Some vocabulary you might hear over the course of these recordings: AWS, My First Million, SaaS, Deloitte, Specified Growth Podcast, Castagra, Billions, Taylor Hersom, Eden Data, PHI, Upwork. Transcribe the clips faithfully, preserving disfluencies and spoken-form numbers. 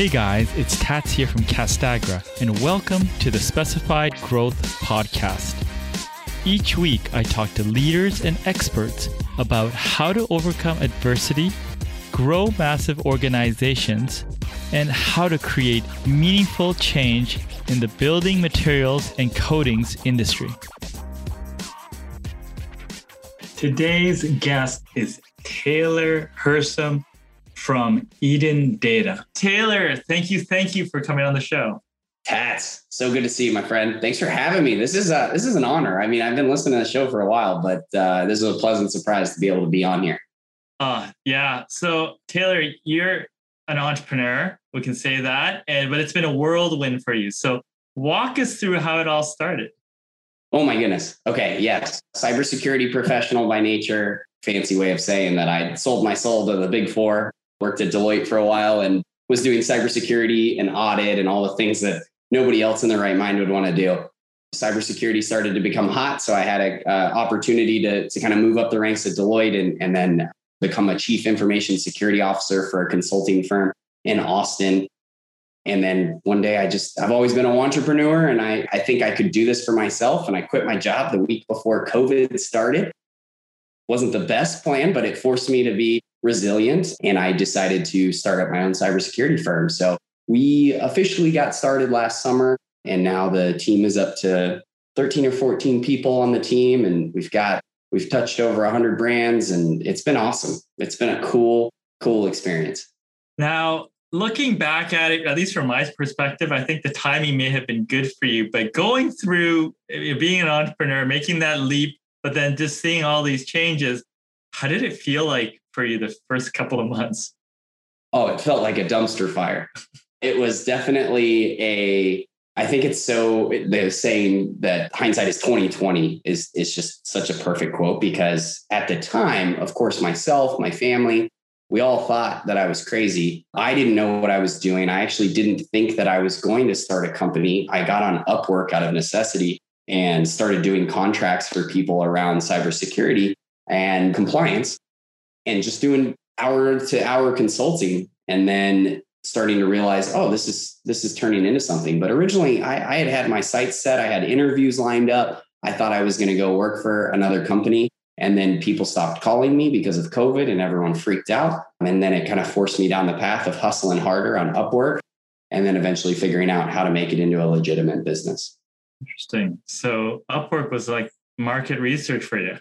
Hey guys, it's Tats here from Castagra, and welcome to the Specified Growth Podcast. Each week, I talk to leaders and experts about how to overcome adversity, grow massive organizations, and how to create meaningful change in the building materials and coatings industry. Today's guest is Taylor Hersom from Eden Data. Taylor, thank you, thank you for coming on the show. Tats, so good to see you, my friend. Thanks for having me. This is a, this is an honor. I mean, I've been listening to the show for a while, but uh, this is a pleasant surprise to be able to be on here. Uh, yeah. So Taylor, you're an entrepreneur. We can say that, and but it's been a whirlwind for you. So walk us through how it all started. Oh my goodness. Okay. Yes. Cybersecurity professional by nature, fancy way of saying that I sold my soul to the big four, worked at Deloitte for a while and was doing cybersecurity and audit and all the things that nobody else in their right mind would want to do. Cybersecurity started to become hot. So I had an uh, opportunity to, to kind of move up the ranks at Deloitte and, and then become a chief information security officer for a consulting firm in Austin. And then one day I just, I've always been an entrepreneur and I, I think I could do this for myself. And I quit my job the week before COVID started. Wasn't the best plan, but it forced me to be resilient. And I decided to start up my own cybersecurity firm. So we officially got started last summer. And now the team is up to thirteen or fourteen people on the team. And we've got, we've touched over one hundred brands and it's been awesome. It's been a cool, cool experience. Now, looking back at it, at least from my perspective, I think the timing may have been good for you, but going through being an entrepreneur, making that leap, but then just seeing all these changes, how did it feel like for you the first couple of months? Oh, it felt like a dumpster fire. It was definitely a, I think it's so, the saying that hindsight is twenty twenty is, is just such a perfect quote, because at the time, of course, myself, my family, we all thought that I was crazy. I didn't know what I was doing. I actually didn't think that I was going to start a company. I got on Upwork out of necessity and started doing contracts for people around cybersecurity and compliance and just doing hour to hour consulting and then starting to realize, oh, this is this is turning into something. But originally I, I had had my sights set. I had interviews lined up. I thought I was going to go work for another company. And then people stopped calling me because of COVID and everyone freaked out. And then it kind of forced me down the path of hustling harder on Upwork and then eventually figuring out how to make it into a legitimate business. Interesting. So Upwork was like market research for you.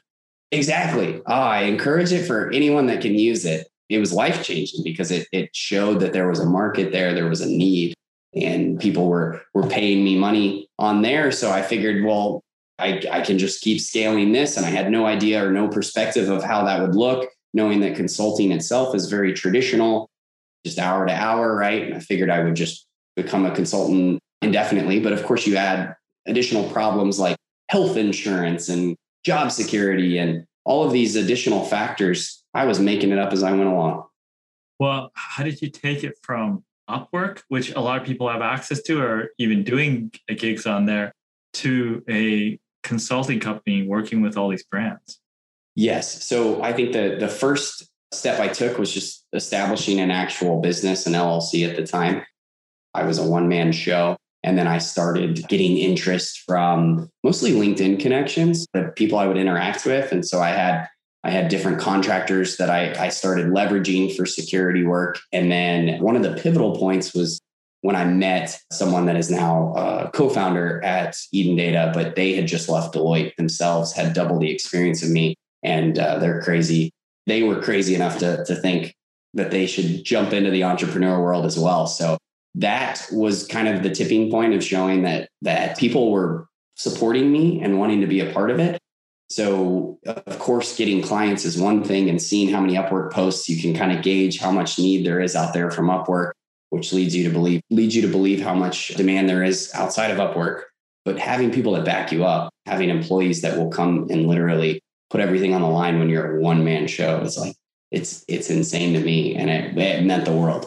Exactly. Oh, I encourage it for anyone that can use it. It was life-changing because it it showed that there was a market there, there was a need, and people were were paying me money on there. So I figured, well, I, I can just keep scaling this. And I had no idea or no perspective of how that would look, knowing that consulting itself is very traditional, just hour to hour, right? And I figured I would just become a consultant indefinitely. But of course, you add additional problems like health insurance and job security and all of these additional factors. I was making it up as I went along. Well, how did you take it from Upwork, which a lot of people have access to or even doing gigs on there, to a consulting company working with all these brands? Yes. So I think the, the first step I took was just establishing an actual business, an L L C at the time. I was a one-man show. And then I started getting interest from mostly LinkedIn connections, the people I would interact with. And so I had I had different contractors that I, I started leveraging for security work. And then one of the pivotal points was when I met someone that is now a co-founder at Eden Data, but they had just left Deloitte themselves, had double the experience of me, and uh, they're crazy. They were crazy enough to, to think that they should jump into the entrepreneur world as well. So that was kind of the tipping point of showing that that people were supporting me and wanting to be a part of it. So of course, getting clients is one thing, and seeing how many Upwork posts, you can kind of gauge how much need there is out there from Upwork, which leads you to believe leads you to believe how much demand there is outside of Upwork. But having people that back you up, having employees that will come and literally put everything on the line when you're a one-man show, it's like it's it's insane to me, and it, it meant the world.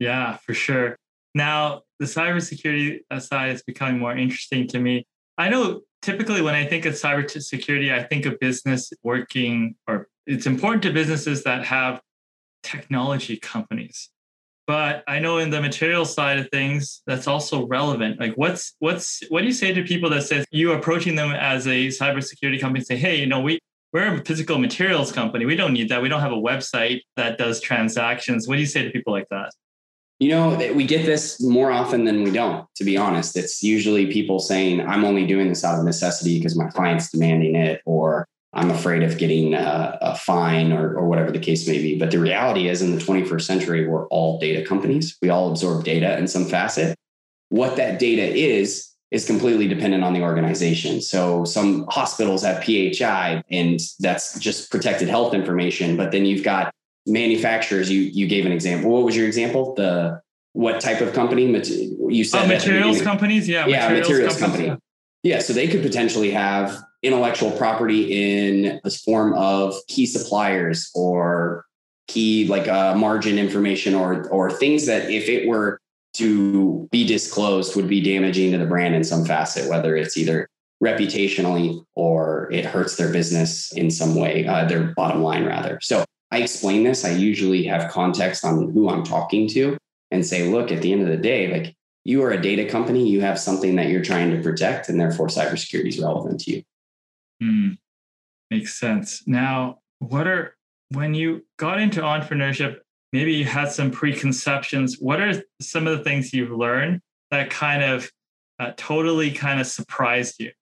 Yeah, for sure. Now the cybersecurity side is becoming more interesting to me. I know typically when I think of cybersecurity, I think of business working, or it's important to businesses that have technology companies. But I know in the material side of things, that's also relevant. Like what's, what's, what do you say to people that says you approaching them as a cybersecurity company say, hey, you know, we, we're a physical materials company. We don't need that. We don't have a website that does transactions. What do you say to people like that? You know, we get this more often than we don't, to be honest. It's usually people saying, I'm only doing this out of necessity because my client's demanding it, or I'm afraid of getting a, a fine or, or whatever the case may be. But the reality is in the twenty-first century, we're all data companies. We all absorb data in some facet. What that data is, is completely dependent on the organization. So some hospitals have P H I and that's just protected health information. But then you've got manufacturers. You you gave an example. What was your example? The what type of company? You said uh, materials companies. Yeah. Yeah. Materials, materials company. Yeah. Yeah. So they could potentially have intellectual property in the form of key suppliers or key like uh, margin information or or things that if it were to be disclosed would be damaging to the brand in some facet, whether it's either reputationally or it hurts their business in some way, uh, their bottom line rather. So I explain this. I usually have context on who I'm talking to and say, look, at the end of the day, like you are a data company, you have something that you're trying to protect and therefore cybersecurity is relevant to you. Hmm. Makes sense. Now, what are, when you got into entrepreneurship, maybe you had some preconceptions. What are some of the things you've learned that kind of uh, totally kind of surprised you?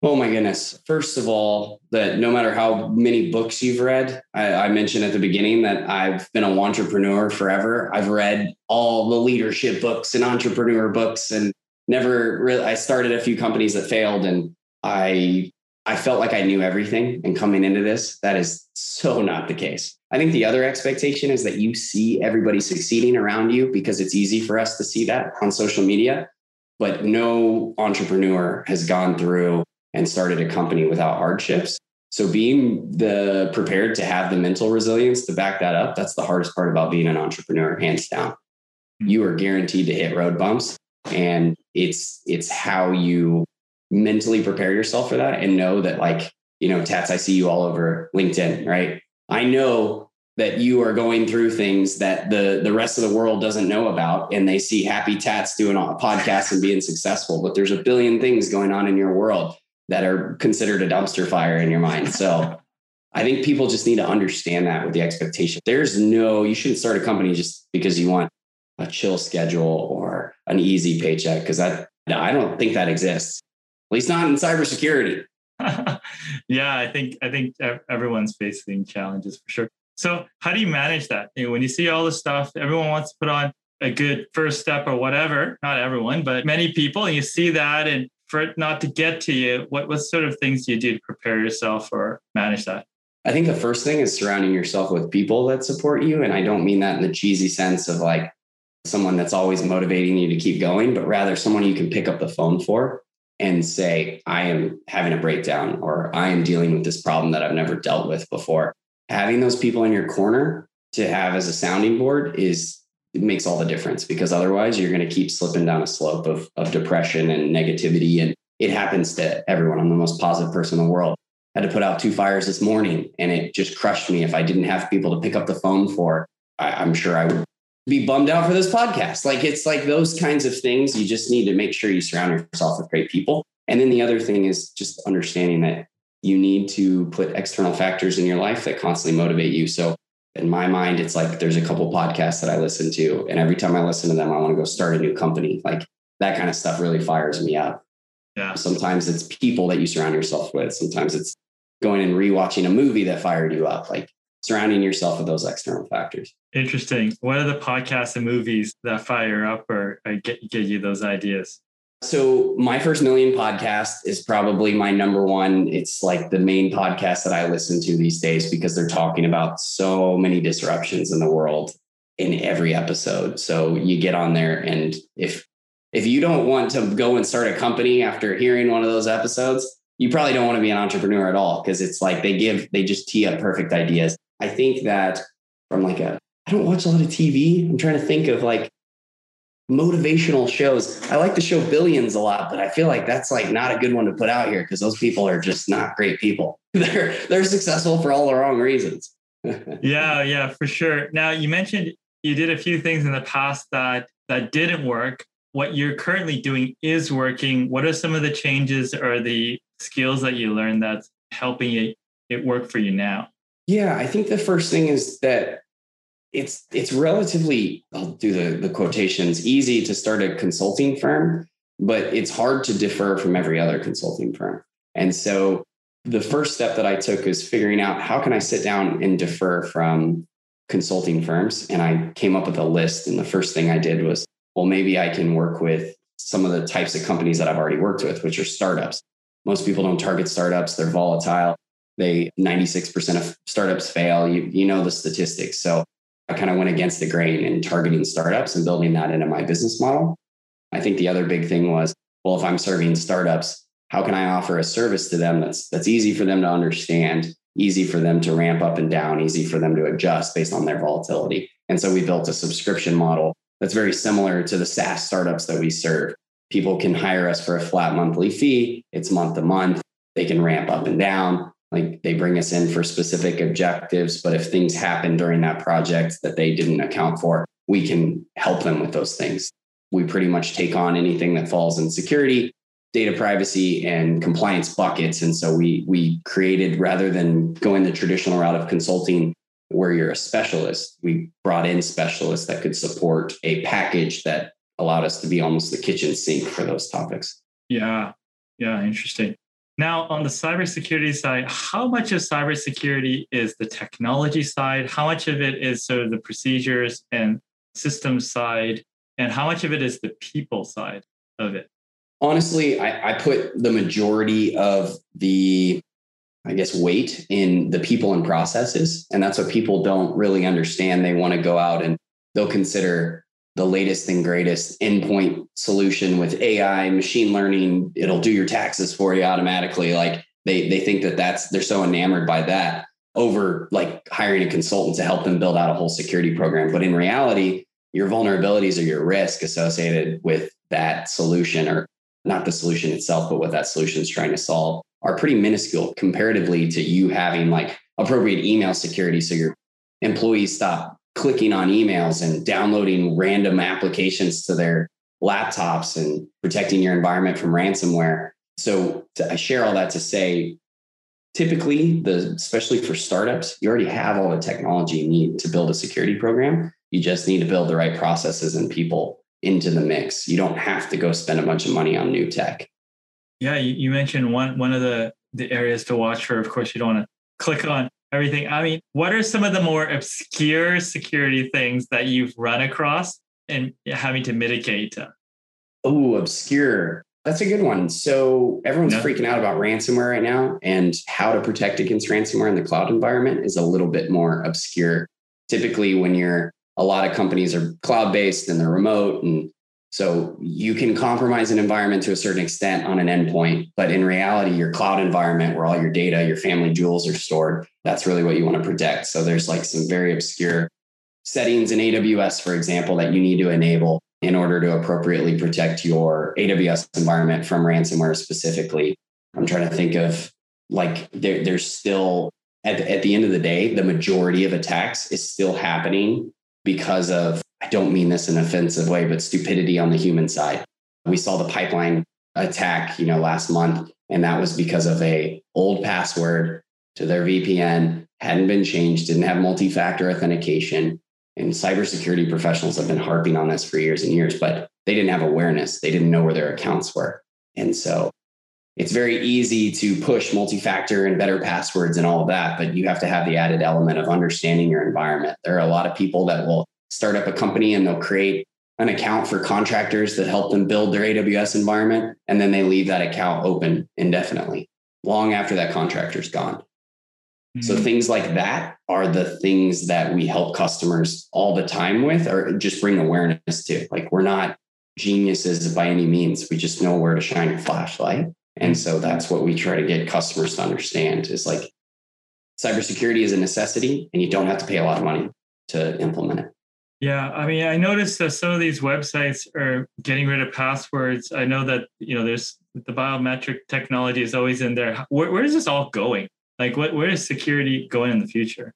Oh my goodness. First of all, that no matter how many books you've read, I, I mentioned at the beginning that I've been an entrepreneur forever. I've read all the leadership books and entrepreneur books and never really, I started a few companies that failed and I I felt like I knew everything. And coming into this, that is so not the case. I think the other expectation is that you see everybody succeeding around you because it's easy for us to see that on social media. But no entrepreneur has gone through and started a company without hardships. So being the prepared to have the mental resilience to back that up, that's the hardest part about being an entrepreneur, hands down. You are guaranteed to hit road bumps. And it's it's how you mentally prepare yourself for that and know that, like, you know, Tats, I see you all over LinkedIn, right? I know that you are going through things that the, the rest of the world doesn't know about. And they see happy Tats doing a podcast and being successful, but there's a billion things going on in your world that are considered a dumpster fire in your mind. So I think people just need to understand that with the expectation. There's no, you shouldn't start a company just because you want a chill schedule or an easy paycheck. Cause I, I don't think that exists. At least not in cybersecurity. Yeah, I think I think everyone's facing challenges for sure. So how do you manage that? You know, when you see all this stuff, everyone wants to put on a good first step or whatever. Not everyone, but many people. And you see that, and for it not to get to you, what, what sort of things do you do to prepare yourself or manage that? I think the first thing is surrounding yourself with people that support you. And I don't mean that in the cheesy sense of like someone that's always motivating you to keep going, but rather someone you can pick up the phone for and say, I am having a breakdown or I am dealing with this problem that I've never dealt with before. Having those people in your corner to have as a sounding board is, it makes all the difference, because otherwise you're going to keep slipping down a slope of, of depression and negativity. And it happens to everyone. I'm the most positive person in the world. I had to put out two fires this morning and it just crushed me. If I didn't have people to pick up the phone for, I, I'm sure I would be bummed out for this podcast. Like, it's like those kinds of things. You just need to make sure you surround yourself with great people. And then the other thing is just understanding that you need to put external factors in your life that constantly motivate you. So in my mind, it's like, there's a couple podcasts that I listen to, and every time I listen to them, I want to go start a new company. Like that kind of stuff really fires me up. Yeah. Sometimes it's people that you surround yourself with. Sometimes it's going and rewatching a movie that fired you up. Like, surrounding yourself with those external factors. Interesting. What are the podcasts and movies that fire up or get, get you those ideas? So My First Million podcast is probably my number one. It's like the main podcast that I listen to these days because they're talking about so many disruptions in the world in every episode. So you get on there, and if if you don't want to go and start a company after hearing one of those episodes, you probably don't want to be an entrepreneur at all, because it's like they give, they just tee up perfect ideas. I think that from like a, I don't watch a lot of T V. I'm trying to think of like motivational shows. I like the show Billions a lot, but I feel like that's like not a good one to put out here because those people are just not great people. They're, they're successful for all the wrong reasons. yeah, yeah, for sure. Now you mentioned you did a few things in the past that that didn't work. What you're currently doing is working. What are some of the changes or the skills that you learned that's helping it, it work for you now? Yeah, I think the first thing is that it's it's relatively, I'll do the, the quotations, easy to start a consulting firm, but it's hard to differ from every other consulting firm. And so the first step that I took is figuring out how can I sit down and differ from consulting firms. And I came up with a list. And the first thing I did was, well, maybe I can work with some of the types of companies that I've already worked with, which are startups. Most people don't target startups. They're volatile. They ninety-six percent of startups fail. You, you know the statistics. So I kind of went against the grain in targeting startups and building that into my business model. I think the other big thing was, well, if I'm serving startups, how can I offer a service to them that's that's easy for them to understand, easy for them to ramp up and down, easy for them to adjust based on their volatility? And so we built a subscription model that's very similar to the SaaS startups that we serve. People can hire us for a flat monthly fee. It's month to month. They can ramp up and down. Like they bring us in for specific objectives, but if things happen during that project that they didn't account for, we can help them with those things. We pretty much take on anything that falls in security, data privacy, and compliance buckets. And so we we created, rather than going the traditional route of consulting where you're a specialist, we brought in specialists that could support a package that allowed us to be almost the kitchen sink for those topics. Yeah. Yeah. Interesting. Now, on the cybersecurity side, how much of cybersecurity is the technology side? How much of it is sort of the procedures and systems side? And how much of it is the people side of it? Honestly, I, I put the majority of the, I guess, weight in the people and processes. And that's what people don't really understand. They want to go out and they'll consider the latest and greatest endpoint solution with A I, machine learning. It'll do your taxes for you automatically. Like they they think that that's, they're so enamored by that over like hiring a consultant to help them build out a whole security program. But in reality, your vulnerabilities or your risk associated with that solution, or not the solution itself, but what that solution is trying to solve, are pretty minuscule comparatively to you having like appropriate email security. So your employees stop clicking on emails and downloading random applications to their laptops and protecting your environment from ransomware. So to, I share all that to say, typically, the especially for startups, you already have all the technology you need to build a security program. You just need to build the right processes and people into the mix. You don't have to go spend a bunch of money on new tech. Yeah, you, you mentioned one one of the, the areas to watch for. Of course, you don't want to click on everything. I mean, what are some of the more obscure security things that you've run across and having to mitigate? Oh, obscure. That's a good one. So everyone's no. freaking out about ransomware right now, and how to protect against ransomware in the cloud environment is a little bit more obscure. Typically, when you're a lot of companies are cloud-based and they're remote. And so you can compromise an environment to a certain extent on an endpoint, but in reality, your cloud environment where all your data, your family jewels are stored, that's really what you want to protect. So there's like some very obscure settings in A W S, for example, that you need to enable in order to appropriately protect your A W S environment from ransomware specifically. I'm trying to think of like there, there's still, at the, at the end of the day, the majority of attacks is still happening because of, I don't mean this in an offensive way, but stupidity on the human side. We saw the pipeline attack, you know, last month, and that was because of a old password to their V P N, hadn't been changed, didn't have multi-factor authentication. And cybersecurity professionals have been harping on this for years and years, but they didn't have awareness. They didn't know where their accounts were. And so it's very easy to push multi-factor and better passwords and all of that, but you have to have the added element of understanding your environment. There are a lot of people that will start up a company and they'll create an account for contractors that help them build their A W S environment, and then they leave that account open indefinitely, long after that contractor's gone. Mm-hmm. So things like that are the things that we help customers all the time with, or just bring awareness to. Like, we're not geniuses by any means. We just know where to shine a flashlight. And so that's what we try to get customers to understand, is like cybersecurity is a necessity and you don't have to pay a lot of money to implement it. Yeah. I mean, I noticed that some of these websites are getting rid of passwords. I know that, you know, there's the biometric technology is always in there. Where, where is this all going? Like what, where is security going in the future?